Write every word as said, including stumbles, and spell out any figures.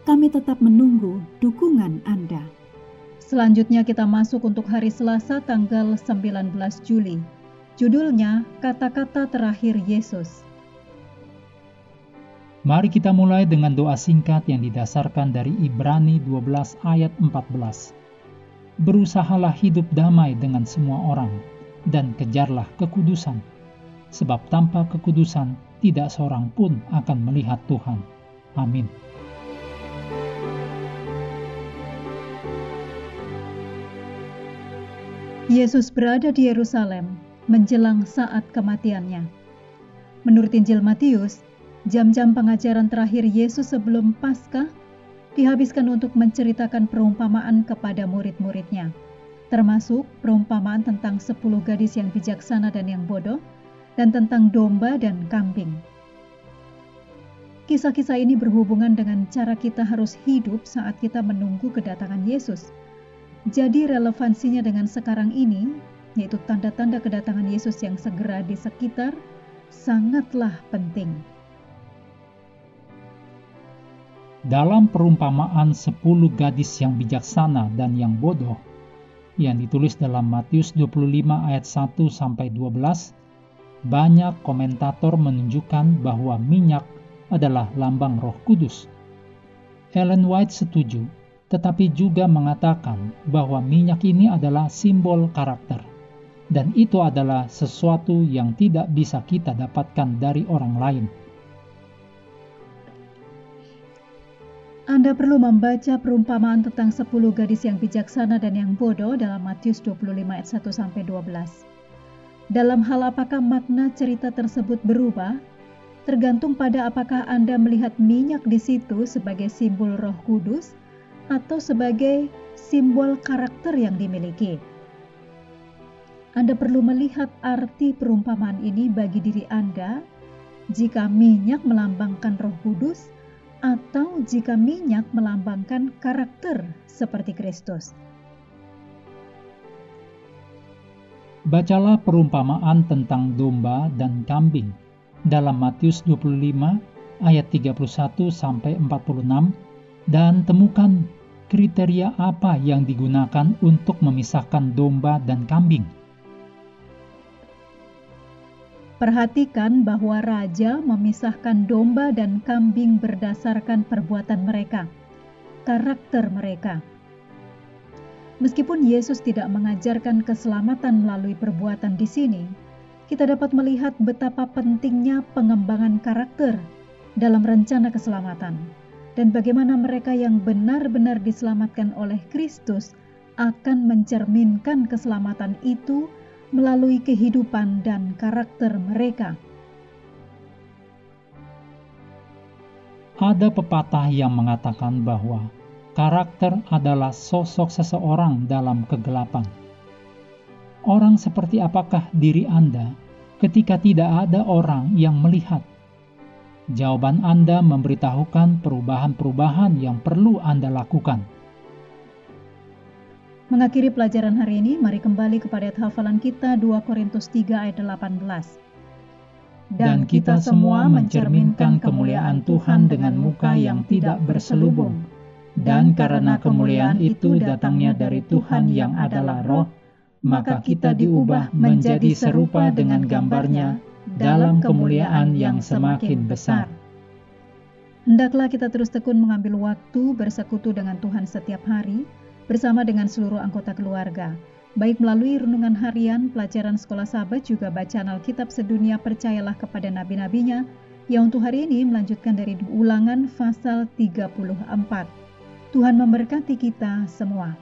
Kami tetap menunggu dukungan Anda. Selanjutnya kita masuk untuk hari Selasa tanggal sembilan belas Juli. Judulnya Kata-kata Terakhir Yesus. Mari kita mulai dengan doa singkat yang didasarkan dari Ibrani dua belas ayat empat belas. Berusahalah hidup damai dengan semua orang, dan kejarlah kekudusan, sebab tanpa kekudusan tidak seorang pun akan melihat Tuhan. Amin. Yesus berada di Yerusalem menjelang saat kematiannya. Menurut Injil Matius, jam-jam pengajaran terakhir Yesus sebelum Paskah dihabiskan untuk menceritakan perumpamaan kepada murid-muridnya, termasuk perumpamaan tentang sepuluh gadis yang bijaksana dan yang bodoh, dan tentang domba dan kambing. Kisah-kisah ini berhubungan dengan cara kita harus hidup saat kita menunggu kedatangan Yesus. Jadi relevansinya dengan sekarang ini, yaitu tanda-tanda kedatangan Yesus yang segera di sekitar, sangatlah penting. Dalam perumpamaan sepuluh gadis yang bijaksana dan yang bodoh, yang ditulis dalam Matius dua puluh lima ayat satu sampai dua belas, banyak komentator menunjukkan bahwa minyak adalah lambang Roh Kudus. Ellen White setuju, tetapi juga mengatakan bahwa minyak ini adalah simbol karakter, dan itu adalah sesuatu yang tidak bisa kita dapatkan dari orang lain. Anda perlu membaca perumpamaan tentang sepuluh gadis yang bijaksana dan yang bodoh dalam Matius dua puluh lima ayat satu sampai dua belas. Dalam hal apakah makna cerita tersebut berubah, tergantung pada apakah Anda melihat minyak di situ sebagai simbol Roh Kudus atau sebagai simbol karakter yang dimiliki. Anda perlu melihat arti perumpamaan ini bagi diri Anda jika minyak melambangkan Roh Kudus atau jika minyak melambangkan karakter seperti Kristus. Bacalah perumpamaan tentang domba dan kambing dalam Matius dua puluh lima ayat tiga puluh satu sampai empat puluh enam dan temukan kriteria apa yang digunakan untuk memisahkan domba dan kambing. Perhatikan bahwa raja memisahkan domba dan kambing berdasarkan perbuatan mereka, karakter mereka. Meskipun Yesus tidak mengajarkan keselamatan melalui perbuatan di sini, kita dapat melihat betapa pentingnya pengembangan karakter dalam rencana keselamatan, dan bagaimana mereka yang benar-benar diselamatkan oleh Kristus akan mencerminkan keselamatan itu melalui kehidupan dan karakter mereka. Ada pepatah yang mengatakan bahwa karakter adalah sosok seseorang dalam kegelapan. Orang seperti apakah diri Anda ketika tidak ada orang yang melihat? Jawaban Anda memberitahukan perubahan-perubahan yang perlu Anda lakukan. Mengakhiri pelajaran hari ini, mari kembali kepada hafalan kita dua Korintus tiga ayat delapan belas. Dan kita semua mencerminkan kemuliaan Tuhan dengan muka yang tidak berselubung, dan karena kemuliaan itu datangnya dari Tuhan yang adalah Roh, maka kita diubah menjadi serupa dengan gambar-Nya dalam kemuliaan yang semakin besar. Hendaklah kita terus tekun mengambil waktu bersekutu dengan Tuhan setiap hari, bersama dengan seluruh anggota keluarga, baik melalui renungan harian, pelajaran sekolah sahabat, juga bacaan Alkitab sedunia Percayalah Kepada Nabi-Nabinya, yang untuk hari ini melanjutkan dari Ulangan pasal tiga puluh empat. Tuhan memberkati kita semua.